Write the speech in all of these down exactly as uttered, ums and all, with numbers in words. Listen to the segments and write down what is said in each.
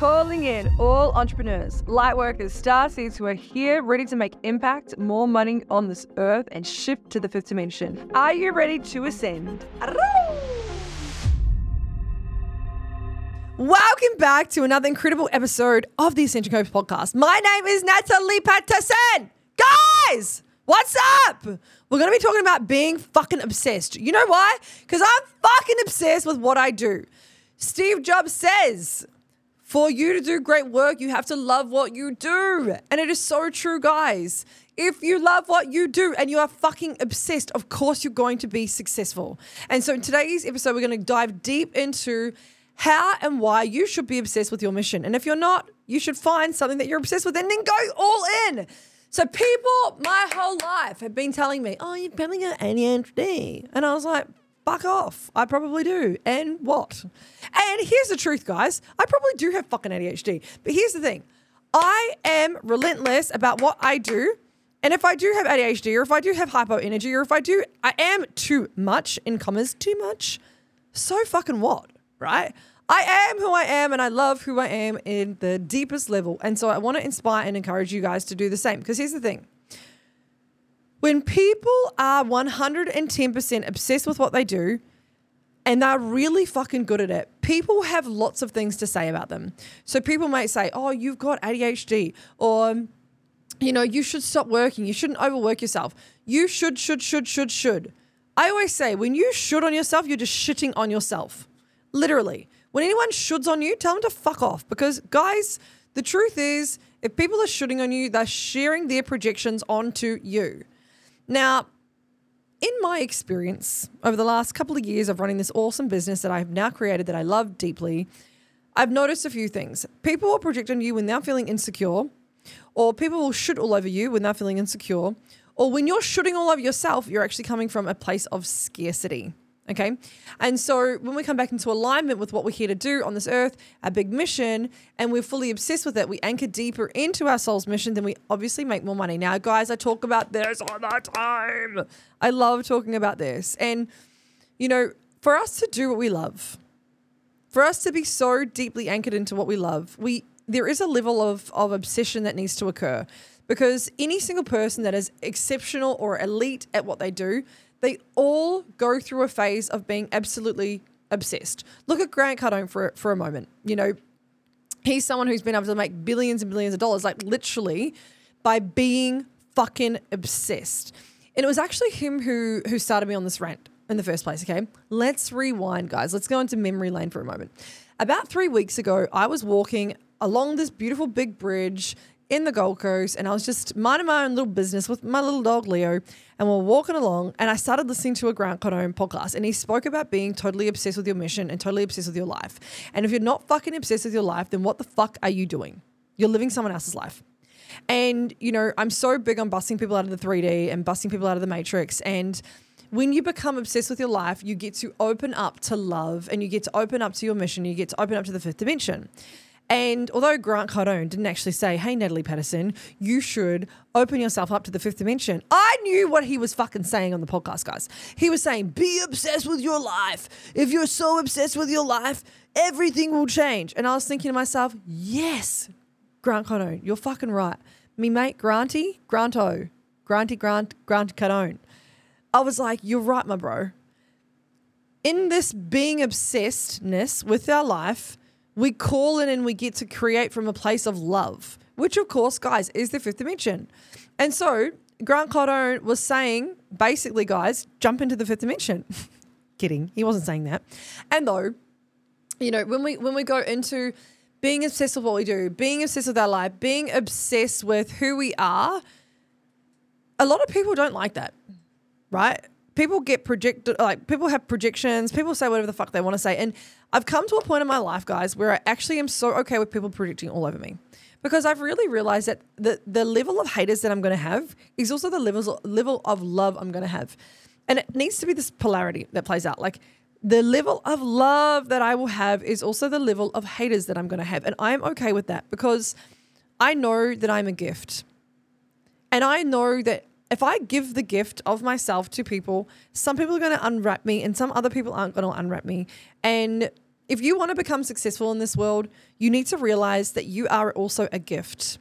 Calling in all entrepreneurs, light workers, star seeds who are here ready to make impact, more money on this earth, and shift to the fifth dimension. Are you ready to ascend? Welcome back to another incredible episode of the Ascension Codes podcast. My name is Natalie Paterson. Guys, what's up? We're going to be talking about being fucking obsessed. You know why? Because I'm fucking obsessed with what I do. Steve Jobs says, for you to do great work, you have to love what you do. And it is so true, guys. If you love what you do and you are fucking obsessed, of course you're going to be successful. And so in today's episode, we're going to dive deep into how and why you should be obsessed with your mission. And if you're not, you should find something that you're obsessed with and then go all in. So people my whole life have been telling me, oh, you're probably going to A D H D. And I was like, fuck off. I probably do. And what? And here's the truth, guys. I probably do have fucking A D H D. But here's the thing. I am relentless about what I do. And if I do have A D H D or if I do have hypo energy or if I do, I am too much, in commas, too much. So fucking what, right? I am who I am and I love who I am in the deepest level. And so I want to inspire and encourage you guys to do the same. Because here's the thing. When people are one hundred ten percent obsessed with what they do and they're really fucking good at it, people have lots of things to say about them. So people might say, oh, you've got A D H D, or, you know, you should stop working. You shouldn't overwork yourself. You should, should, should, should, should. I always say when you should on yourself, you're just shitting on yourself. Literally. When anyone shoulds on you, tell them to fuck off, because, guys, the truth is if people are shitting on you, they're sharing their projections onto you. Now, in my experience, over the last couple of years of running this awesome business that I have now created that I love deeply, I've noticed a few things. People will project on you when they're feeling insecure, or people will shit all over you when they're feeling insecure, or when you're shitting all over yourself, you're actually coming from a place of scarcity, okay? And so when we come back into alignment with what we're here to do on this earth, our big mission, and we're fully obsessed with it, we anchor deeper into our soul's mission, then we obviously make more money. Now, guys, I talk about this all the time. I love talking about this. And, you know, for us to do what we love, for us to be so deeply anchored into what we love, we there is a level of, of obsession that needs to occur, because any single person that is exceptional or elite at what they do, they all go through a phase of being absolutely obsessed. Look at Grant Cardone for, for a moment. You know, he's someone who's been able to make billions and billions of dollars, like literally by being fucking obsessed. And it was actually him who, who started me on this rant in the first place, okay? Let's rewind, guys. Let's go into memory lane for a moment. About three weeks ago, I was walking along this beautiful big bridge in the Gold Coast, and I was just minding my own little business with my little dog, Leo, and we're walking along, and I started listening to a Grant Cardone podcast, and he spoke about being totally obsessed with your mission and totally obsessed with your life. And if you're not fucking obsessed with your life, then what the fuck are you doing? You're living someone else's life. And, you know, I'm so big on busting people out of the three D and busting people out of the matrix. And when you become obsessed with your life, you get to open up to love, and you get to open up to your mission. You get to open up to the fifth dimension. And although Grant Cardone didn't actually say, hey, Natalie Paterson, you should open yourself up to the fifth dimension, I knew what he was fucking saying on the podcast, guys. He was saying, be obsessed with your life. If you're so obsessed with your life, everything will change. And I was thinking to myself, yes, Grant Cardone, you're fucking right. Me mate, Granty, Granto, Granty, Grant, Grant Cardone. I was like, you're right, my bro. In this being obsessedness with our life, we call in and we get to create from a place of love, which of course, guys, is the fifth dimension. And so Grant Cardone was saying, basically, guys, jump into the fifth dimension. Kidding. He wasn't saying that. And though, you know, when we when we go into being obsessed with what we do, being obsessed with our life, being obsessed with who we are, a lot of people don't like that, right? People get projected, like people have projections. People say whatever the fuck they want to say. And I've come to a point in my life, guys, where I actually am so okay with people projecting all over me, because I've really realized that the, the level of haters that I'm going to have is also the levels, level of love I'm going to have. And it needs to be this polarity that plays out. Like the level of love that I will have is also the level of haters that I'm going to have. And I'm okay with that, because I know that I'm a gift, and I know that if I give the gift of myself to people, some people are going to unwrap me and some other people aren't going to unwrap me. And If you want to become successful in this world, you need to realize that you are also a gift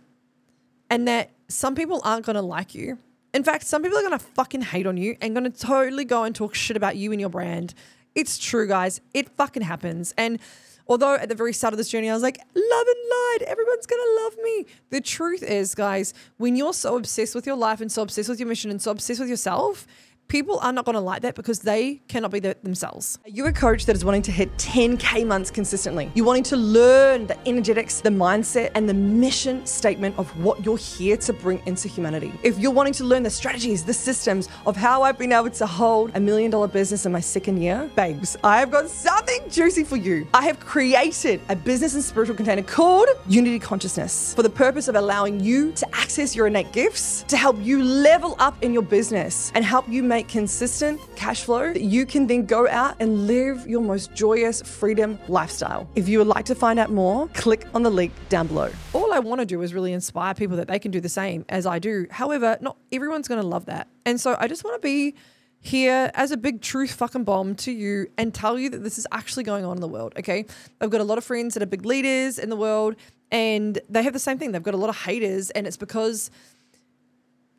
and that some people aren't going to like you. In fact, some people are going to fucking hate on you and going to totally go and talk shit about you and your brand. It's true, guys. It fucking happens. And although at the very start of this journey, I was like, love and light, everyone's going to love me. The truth is, guys, when you're so obsessed with your life and so obsessed with your mission and so obsessed with yourself, people are not going to like that because they cannot be themselves. Are you a coach that is wanting to hit ten K months consistently? You're wanting to learn the energetics, the mindset, and the mission statement of what you're here to bring into humanity. If you're wanting to learn the strategies, the systems of how I've been able to hold a million dollar business in my second year, babes, I have got something juicy for you. I have created a business and spiritual container called Unity Consciousness for the purpose of allowing you to access your innate gifts to help you level up in your business and help you make consistent cash flow that you can then go out and live your most joyous freedom lifestyle. If you would like to find out more, click on the link down below. All I want to do is really inspire people that they can do the same as I do. However, not everyone's going to love that. And so I just want to be here as a big truth fucking bomb to you and tell you that this is actually going on in the world. Okay. I've got a lot of friends that are big leaders in the world and they have the same thing. They've got a lot of haters and it's because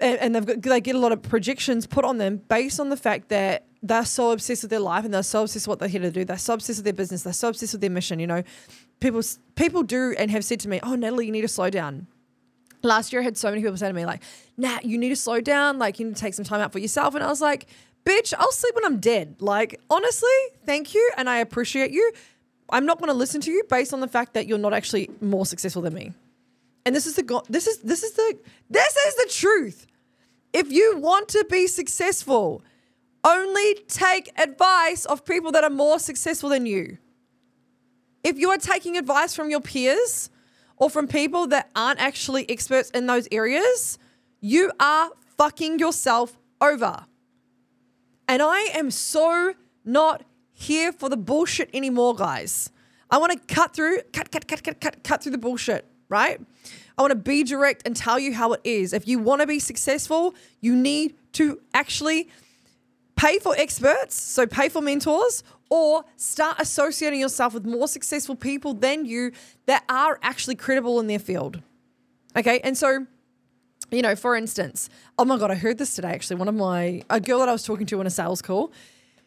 And they've got, they get a lot of projections put on them based on the fact that they're so obsessed with their life and they're so obsessed with what they're here to do. They're so obsessed with their business. They're so obsessed with their mission. You know, people people do and have said to me, oh, Natalie, you need to slow down. Last year I had so many people say to me like, Nat, you need to slow down. Like you need to take some time out for yourself. And I was like, bitch, I'll sleep when I'm dead. Like, honestly, thank you. And I appreciate you. I'm not going to listen to you based on the fact that you're not actually more successful than me. And this is the, this is, this is the, this is the truth. If you want to be successful, only take advice of people that are more successful than you. If you are taking advice from your peers or from people that aren't actually experts in those areas, you are fucking yourself over. And I am so not here for the bullshit anymore, guys. I want to cut through, cut, cut, cut, cut, cut, cut through the bullshit. Right? I want to be direct and tell you how it is. If you want to be successful, you need to actually pay for experts, so pay for mentors, or start associating yourself with more successful people than you that are actually credible in their field. Okay? And so, you know, for instance, oh my God, I heard this today actually. One of my, a girl that I was talking to on a sales call,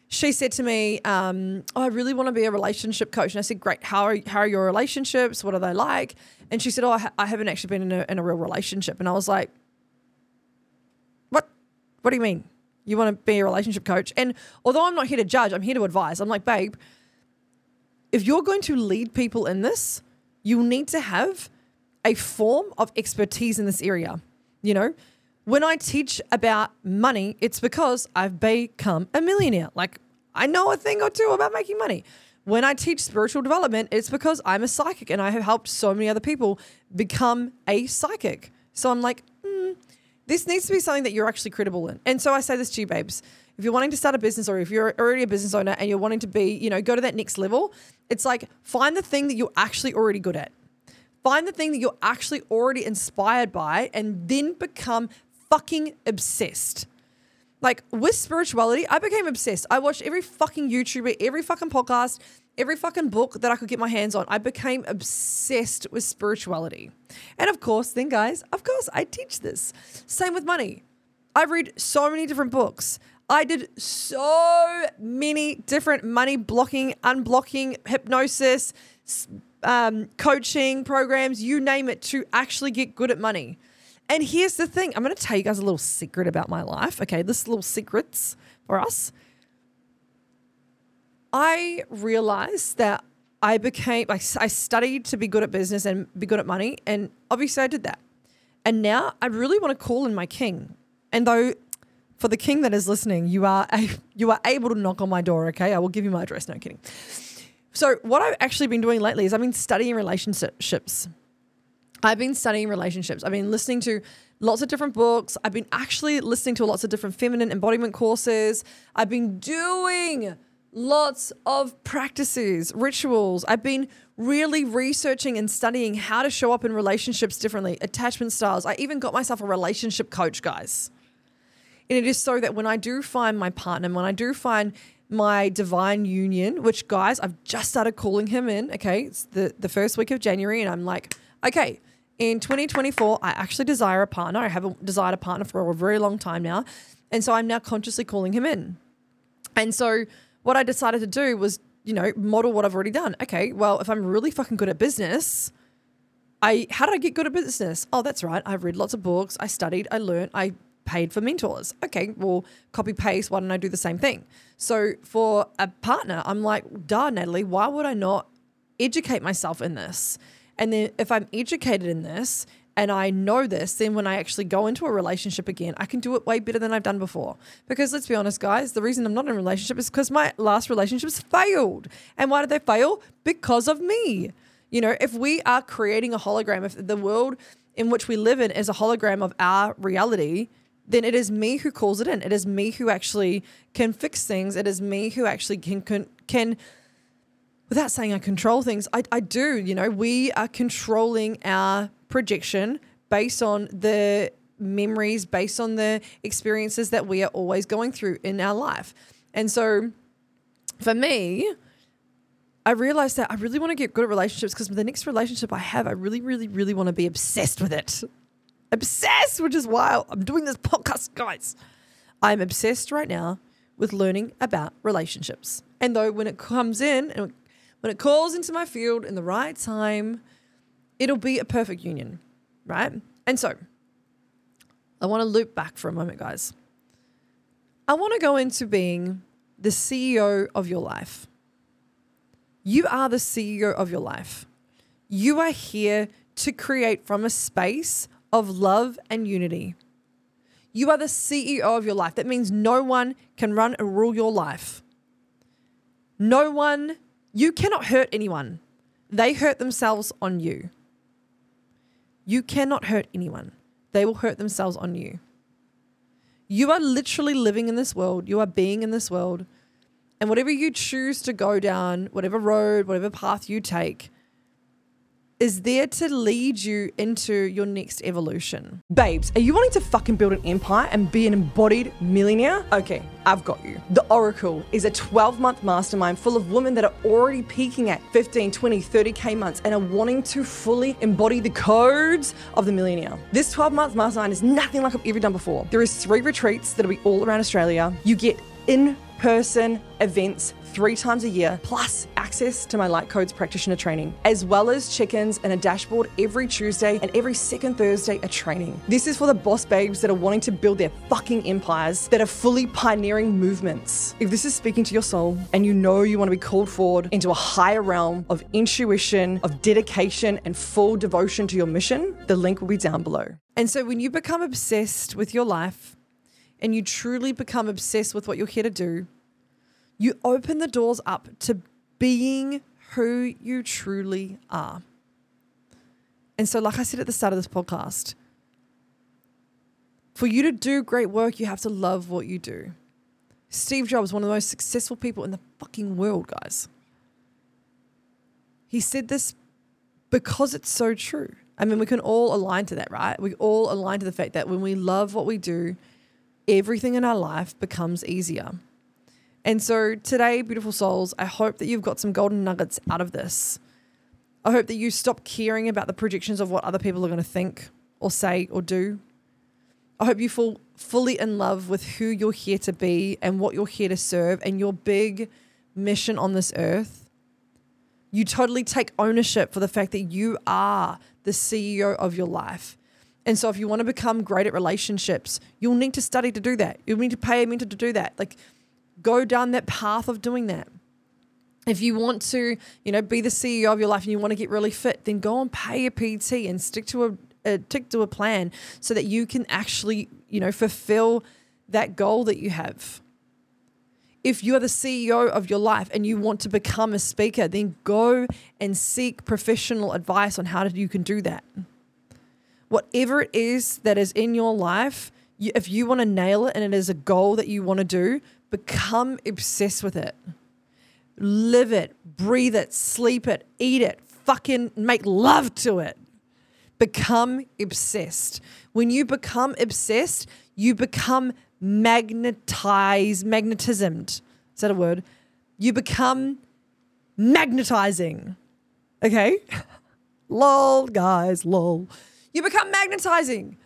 she said to me, um, oh, I really want to be a relationship coach. And I said, great, how are, how are your relationships? What are they like? And she said, oh, I, ha- I haven't actually been in a, in a real relationship. And I was like, what? What do you mean? You want to be a relationship coach? And although I'm not here to judge, I'm here to advise. I'm like, babe, if you're going to lead people in this, you need to have a form of expertise in this area, you know? When I teach about money, it's because I've become a millionaire. Like I know a thing or two about making money. When I teach spiritual development, it's because I'm a psychic and I have helped so many other people become a psychic. So I'm like, mm, this needs to be something that you're actually credible in. And so I say this to you, babes, if you're wanting to start a business or if you're already a business owner and you're wanting to be, you know, go to that next level, it's like find the thing that you're actually already good at. Find the thing that you're actually already inspired by and then become fucking obsessed. Like with spirituality, I became obsessed. I watched every fucking YouTuber, every fucking podcast, every fucking book that I could get my hands on. I became obsessed with spirituality. And of course, then guys, of course I teach this. Same with money. I read so many different books. I did so many different money blocking, unblocking, hypnosis, um, coaching programs, you name it, to actually get good at money. And here's the thing. I'm going to tell you guys a little secret about my life. Okay, this little secrets for us. I realized that I became, I, I studied to be good at business and be good at money. And obviously I did that. And now I really want to call in my king. And though for the king that is listening, you are, you are able to knock on my door. Okay, I will give you my address. No kidding. So what I've actually been doing lately is I've been studying relationships. I've been studying relationships. I've been listening to lots of different books. I've been actually listening to lots of different feminine embodiment courses. I've been doing lots of practices, rituals. I've been really researching and studying how to show up in relationships differently, attachment styles. I even got myself a relationship coach, guys. And it is so that when I do find my partner, when I do find my divine union, which, guys, I've just started calling him in. Okay. It's the, the first week of January. And I'm like, okay, in twenty twenty-four, I actually desire a partner. I haven't desired a partner for a very long time now. And so I'm now consciously calling him in. And so what I decided to do was, you know, model what I've already done. Okay, well, if I'm really fucking good at business, I how did I get good at business? Oh, that's right. I read lots of books. I studied. I learned. I paid for mentors. Okay, well, copy paste. Why don't I do the same thing? So for a partner, I'm like, duh, Natalie, why would I not educate myself in this? And then if I'm educated in this and I know this, then when I actually go into a relationship again, I can do it way better than I've done before. Because let's be honest, guys, the reason I'm not in a relationship is because my last relationships failed. And why did they fail? Because of me. You know, if we are creating a hologram, if the world in which we live in is a hologram of our reality, then it is me who calls it in. It is me who actually can fix things. It is me who actually can can, can without saying I control things, I, I do. You know, we are controlling our projection based on the memories, based on the experiences that we are always going through in our life. And so for me, I realized that I really want to get good at relationships because the next relationship I have, I really, really, really want to be obsessed with it. Obsessed, which is why I'm doing this podcast, guys. I'm obsessed right now with learning about relationships. And though when it comes in and when it calls into my field in the right time, it'll be a perfect union, right? And so I want to loop back for a moment, guys. I want to go into being the C E O of your life. You are the C E O of your life. You are here to create from a space of love and unity. You are the C E O of your life. That means no one can run and rule your life. No one, you cannot hurt anyone. They hurt themselves on you. You cannot hurt anyone. They will hurt themselves on you. You are literally living in this world. You are being in this world. And whatever you choose to go down, whatever road, whatever path you take, is there to lead you into your next evolution. Babes, are you wanting to fucking build an empire and be an embodied millionaire? Okay, I've got you. The Oracle is a twelve-month mastermind full of women that are already peaking at fifteen, twenty, thirty K months and are wanting to fully embody the codes of the millionaire. This twelve-month mastermind is nothing like I've ever done before. There is three retreats that'll be all around Australia. You get in-person events three times a year, plus access to my Light Codes practitioner training, as well as check-ins and a dashboard every Tuesday and every second Thursday a training. This is for the boss babes that are wanting to build their fucking empires, that are fully pioneering movements. If this is speaking to your soul and you know you want to be called forward into a higher realm of intuition, of dedication and full devotion to your mission, the link will be down below. And so when you become obsessed with your life and you truly become obsessed with what you're here to do, you open the doors up to being who you truly are. And so like I said at the start of this podcast, for you to do great work, you have to love what you do. Steve Jobs, one of the most successful people in the fucking world, guys. He said this because it's so true. I mean, we can all align to that, right? We all align to the fact that when we love what we do, everything in our life becomes easier. And so today, beautiful souls, I hope that you've got some golden nuggets out of this. I hope that you stop caring about the projections of what other people are going to think or say or do. I hope you fall fully in love with who you're here to be and what you're here to serve and your big mission on this earth. You totally take ownership for the fact that you are the C E O of your life. And so if you want to become great at relationships, you'll need to study to do that. You'll need to pay a mentor to do that. Like, go down that path of doing that. If you want to, you know, be the C E O of your life and you want to get really fit, then go and pay a P T and stick to a, a stick to a plan so that you can actually, you know, fulfill that goal that you have. If you are the C E O of your life and you want to become a speaker, then go and seek professional advice on how you can do that. Whatever it is that is in your life, you, if you want to nail it and it is a goal that you want to do, become obsessed with it. Live it, breathe it, sleep it, eat it, fucking make love to it. Become obsessed. When you become obsessed, you become magnetized, magnetismed. Is that a word? You become magnetizing. Okay? Lol, guys, lol. You become magnetizing.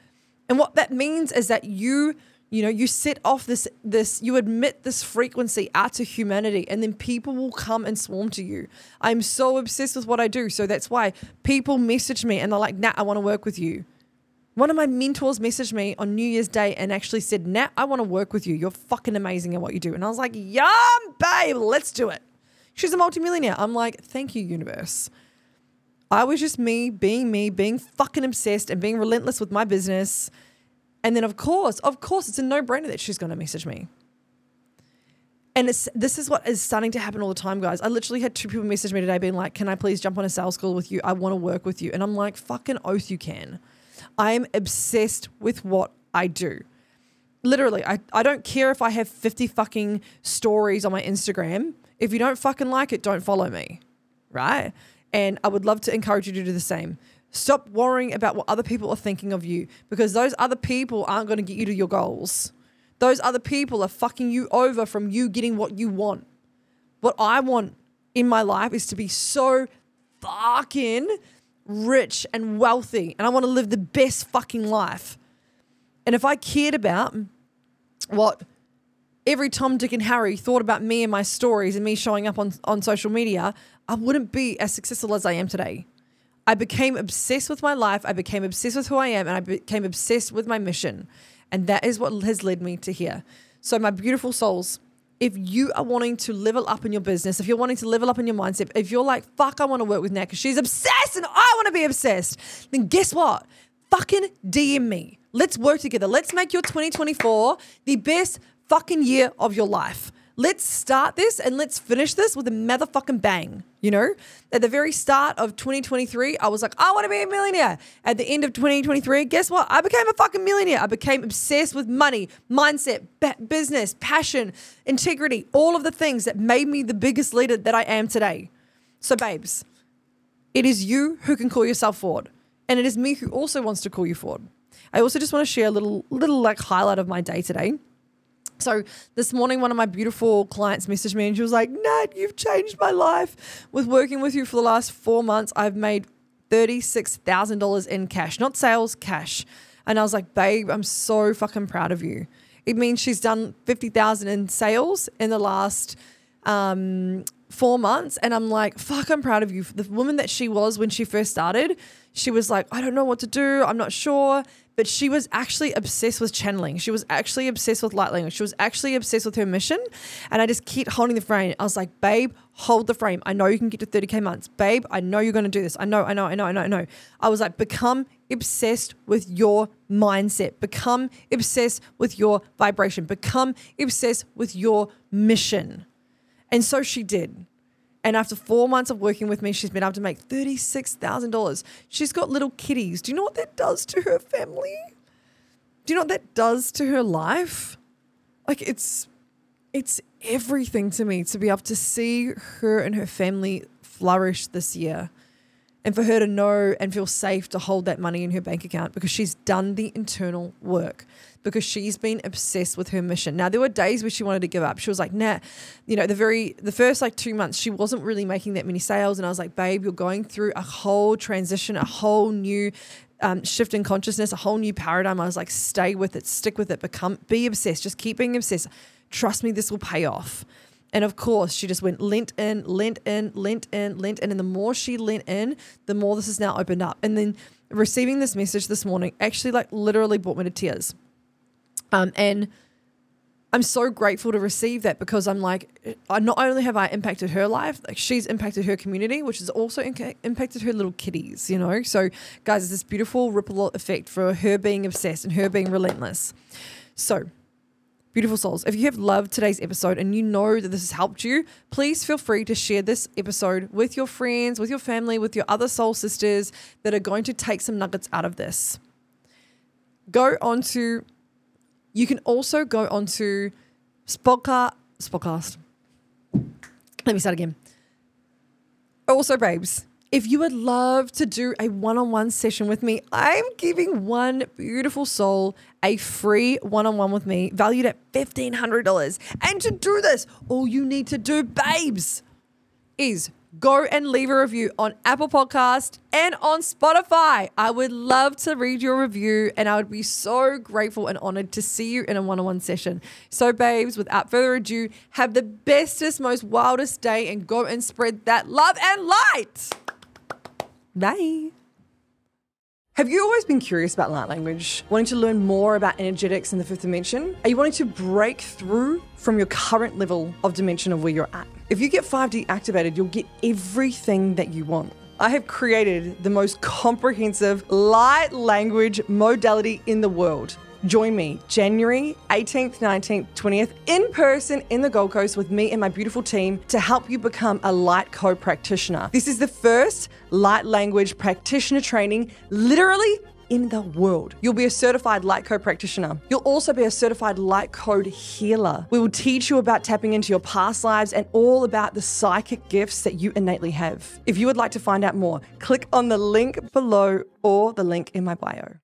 And what that means is that you, you know, you set off this, this, you admit this frequency out to humanity, and then people will come and swarm to you. I'm so obsessed with what I do. So that's why people message me and they're like, Nat, I want to work with you. One of my mentors messaged me on New Year's Day and actually said, Nat, I want to work with you. You're fucking amazing at what you do. And I was like, yum, babe, let's do it. She's a multimillionaire. I'm like, thank you, universe. I was just me being me, being fucking obsessed and being relentless with my business. And then of course, of course, it's a no-brainer that she's going to message me. And it's, this is what is starting to happen all the time, guys. I literally had two people message me today being like, can I please jump on a sales call with you? I want to work with you. And I'm like, fucking oath you can. I am obsessed with what I do. Literally, I, I don't care if I have fifty fucking stories on my Instagram. If you don't fucking like it, don't follow me, right? And I would love to encourage you to do the same. Stop worrying about what other people are thinking of you, because those other people aren't going to get you to your goals. Those other people are fucking you over from you getting what you want. What I want in my life is to be so fucking rich and wealthy, and I want to live the best fucking life. And if I cared about what every Tom, Dick and Harry thought about me and my stories and me showing up on, on social media, I wouldn't be as successful as I am today. I became obsessed with my life. I became obsessed with who I am, and I became obsessed with my mission. And that is what has led me to here. So my beautiful souls, if you are wanting to level up in your business, if you're wanting to level up in your mindset, if you're like, fuck, I want to work with Nat because she's obsessed and I want to be obsessed, then guess what? Fucking D M me. Let's work together. Let's make your twenty twenty-four the best fucking year of your life. Let's start this and let's finish this with a motherfucking bang. You know, at the very start of twenty twenty-three, I was like, I want to be a millionaire. At the end of twenty twenty-three, guess what? I became a fucking millionaire. I became obsessed with money, mindset, business, passion, integrity, all of the things that made me the biggest leader that I am today. So babes, it is you who can call yourself forward. And it is me who also wants to call you forward. I also just want to share a little, little like highlight of my day today. So this morning, one of my beautiful clients messaged me and she was like, Nat, you've changed my life. With working with you for the last four months, I've made thirty-six thousand dollars in cash, not sales, cash. And I was like, babe, I'm so fucking proud of you. It means she's done fifty thousand dollars in sales in the last um, four months. And I'm like, fuck, I'm proud of you. The woman that she was when she first started, she was like, I don't know what to do. I'm not sure. But she was actually obsessed with channeling. She was actually obsessed with light language. She was actually obsessed with her mission. And I just kept holding the frame. I was like, babe, hold the frame. I know you can get to thirty K months. Babe, I know you're going to do this. I know, I know, I know, I know, I know. I was like, become obsessed with your mindset. Become obsessed with your vibration. Become obsessed with your mission. And so she did. And after four months of working with me, she's been able to make thirty-six thousand dollars. She's got little kitties. Do you know what that does to her family? Do you know what that does to her life? Like it's, it's everything to me to be able to see her and her family flourish this year, and for her to know and feel safe to hold that money in her bank account because she's done the internal work, because she's been obsessed with her mission. Now, there were days where she wanted to give up. She was like, nah, you know, the very, the first like two months, she wasn't really making that many sales. And I was like, babe, you're going through a whole transition, a whole new um, shift in consciousness, a whole new paradigm. I was like, stay with it, stick with it, become, be obsessed. Just keep being obsessed. Trust me, this will pay off. And of course, she just went lent in, lent in, lent in, lent in. And the more she lent in, the more this has now opened up. And then receiving this message this morning actually like literally brought me to tears. Um, and I'm so grateful to receive that, because I'm like, not only have I impacted her life, like she's impacted her community, which has also in- impacted her little kitties, you know. So guys, it's this beautiful ripple effect for her being obsessed and her being relentless. So beautiful souls, if you have loved today's episode and you know that this has helped you, please feel free to share this episode with your friends, with your family, with your other soul sisters that are going to take some nuggets out of this. Go on to... You can also go onto Spodcast. Spodcast. Let me start again. Also, babes, If you would love to do a one-on-one session with me, I'm giving one beautiful soul a free one-on-one with me valued at fifteen hundred dollars. And to do this, all you need to do, babes, is go and leave a review on Apple Podcast and on Spotify. I would love to read your review, and I would be so grateful and honored to see you in a one-on-one session. So, babes, without further ado, have the bestest, most wildest day, and go and spread that love and light. Bye. Have you always been curious about light language, wanting to learn more about energetics in the fifth dimension? Are you wanting to break through from your current level of dimension of where you're at? If you get five D activated, you'll get everything that you want. I have created the most comprehensive light language modality in the world. Join me January eighteenth, nineteenth, twentieth in person in the Gold Coast with me and my beautiful team to help you become a Light Code practitioner. This is the first light language practitioner training literally in the world. You'll be a certified Light Code practitioner. You'll also be a certified Light Code healer. We will teach you about tapping into your past lives and all about the psychic gifts that you innately have. If you would like to find out more, click on the link below or the link in my bio.